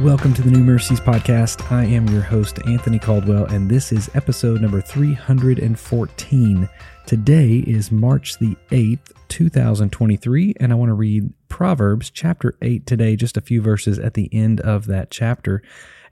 Welcome to the New Mercies Podcast. I am your host, Anthony Caldwell, and this is episode number 314. Today is March the 8th, 2023, and I want to read Proverbs chapter 8 today, just a few verses at the end of that chapter.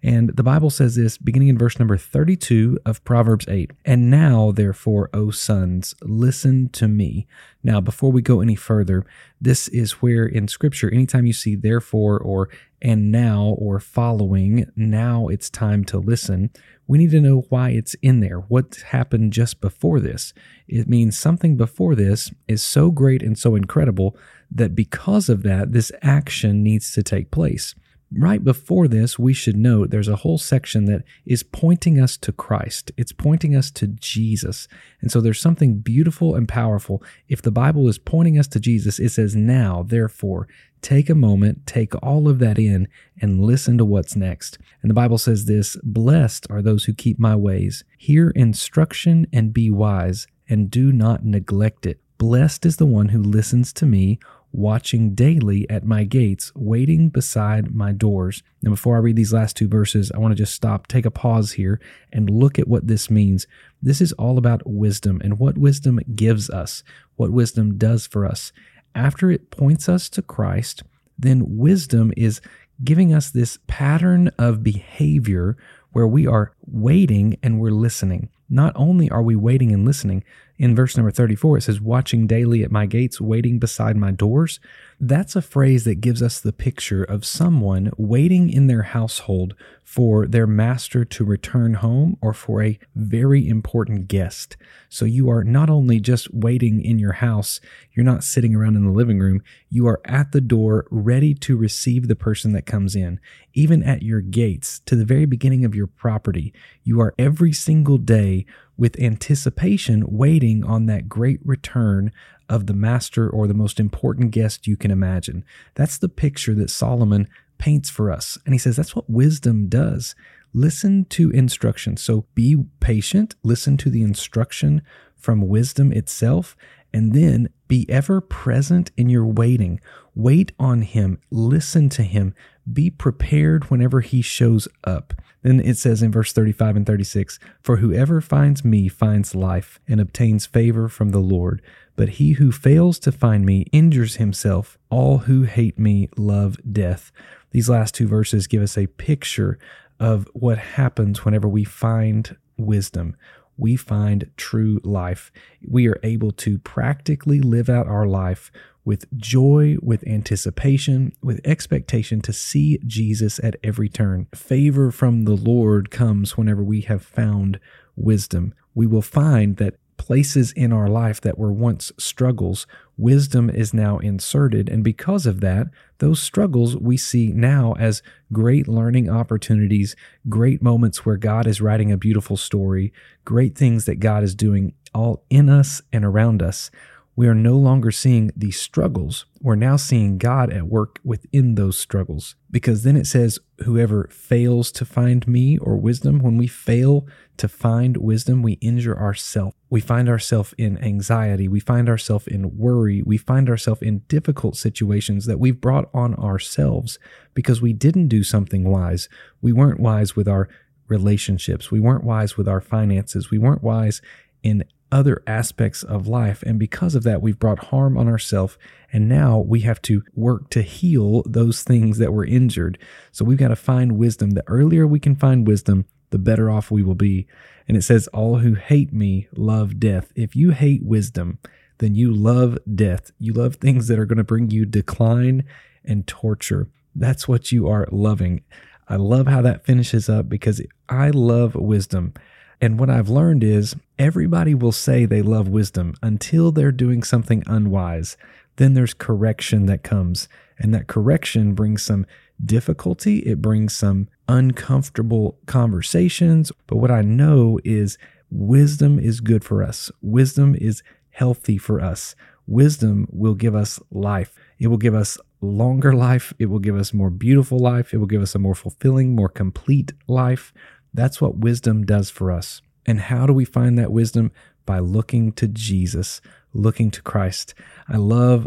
And the Bible says this, beginning in verse number 32 of Proverbs 8, "And now, therefore, O sons, listen to me." Now, before we go any further, this is where in Scripture, anytime you see therefore or and now or following, now it's time to listen, we need to know why it's in there. What happened just before this? It means something before this is so great and so incredible that because of that, this action needs to take place. Right before this, we should note there's a whole section that is pointing us to Christ. It's pointing us to Jesus. And so there's something beautiful and powerful. If the Bible is pointing us to Jesus, it says, now, therefore, take a moment, take all of that in, and listen to what's next. And the Bible says this, "Blessed are those who keep my ways. Hear instruction and be wise, and do not neglect it. Blessed is the one who listens to me, watching daily at my gates, waiting beside my doors." Now, before I read these last two verses, I want to just stop, take a pause here, and look at what this means. This is all about wisdom and what wisdom gives us, what wisdom does for us. After it points us to Christ, then wisdom is giving us this pattern of behavior where we are waiting and we're listening. Not only are we waiting and listening, in verse number 34, it says, "watching daily at my gates, waiting beside my doors." That's a phrase that gives us the picture of someone waiting in their household for their master to return home or for a very important guest. So you are not only just waiting in your house, you're not sitting around in the living room, you are at the door ready to receive the person that comes in. Even at your gates, to the very beginning of your property, you are every single day with anticipation, waiting on that great return of the master or the most important guest you can imagine. That's the picture that Solomon paints for us. And he says that's what wisdom does. Listen to instruction. So be patient, listen to the instruction from wisdom itself, and then be ever present in your waiting. Wait on him, listen to him, be prepared whenever he shows up. Then it says in verse 35 and 36, "For whoever finds me finds life and obtains favor from the Lord. But he who fails to find me injures himself. All who hate me love death." These last two verses give us a picture of what happens whenever we find wisdom. We find true life. We are able to practically live out our life with joy, with anticipation, with expectation to see Jesus at every turn. Favor from the Lord comes whenever we have found wisdom. We will find that places in our life that were once struggles, wisdom is now inserted, and because of that, those struggles we see now as great learning opportunities, great moments where God is writing a beautiful story, great things that God is doing all in us and around us. We are no longer seeing the struggles. We're now seeing God at work within those struggles. Because then it says, whoever fails to find me or wisdom, when we fail to find wisdom, we injure ourselves. We find ourselves in anxiety. We find ourselves in worry. We find ourselves in difficult situations that we've brought on ourselves because we didn't do something wise. We weren't wise with our relationships. We weren't wise with our finances. We weren't wise in other aspects of life, and because of that, we've brought harm on ourselves, and now we have to work to heal those things that were injured. So we've got to find wisdom. The earlier we can find wisdom, the better off we will be. And it says, all who hate me love death. If you hate wisdom, then you love death. You love things that are going to bring you decline and torture. That's what you are loving. I love how that finishes up because I love wisdom. And what I've learned is everybody will say they love wisdom until they're doing something unwise. Then there's correction that comes, and that correction brings some difficulty. It brings some uncomfortable conversations. But what I know is wisdom is good for us. Wisdom is healthy for us. Wisdom will give us life. It will give us longer life. It will give us more beautiful life. It will give us a more fulfilling, more complete life. That's what wisdom does for us. And how do we find that wisdom? By looking to Jesus, looking to Christ. I love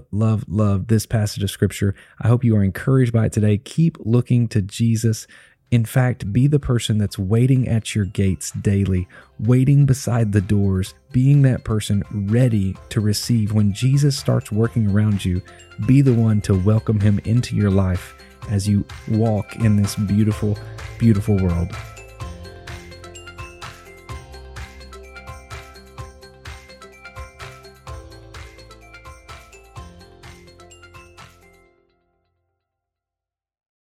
this passage of Scripture. I hope you are encouraged by it today. Keep looking to Jesus. In fact, be the person that's waiting at your gates daily, waiting beside the doors, being that person ready to receive. When Jesus starts working around you, be the one to welcome him into your life as you walk in this beautiful, beautiful world.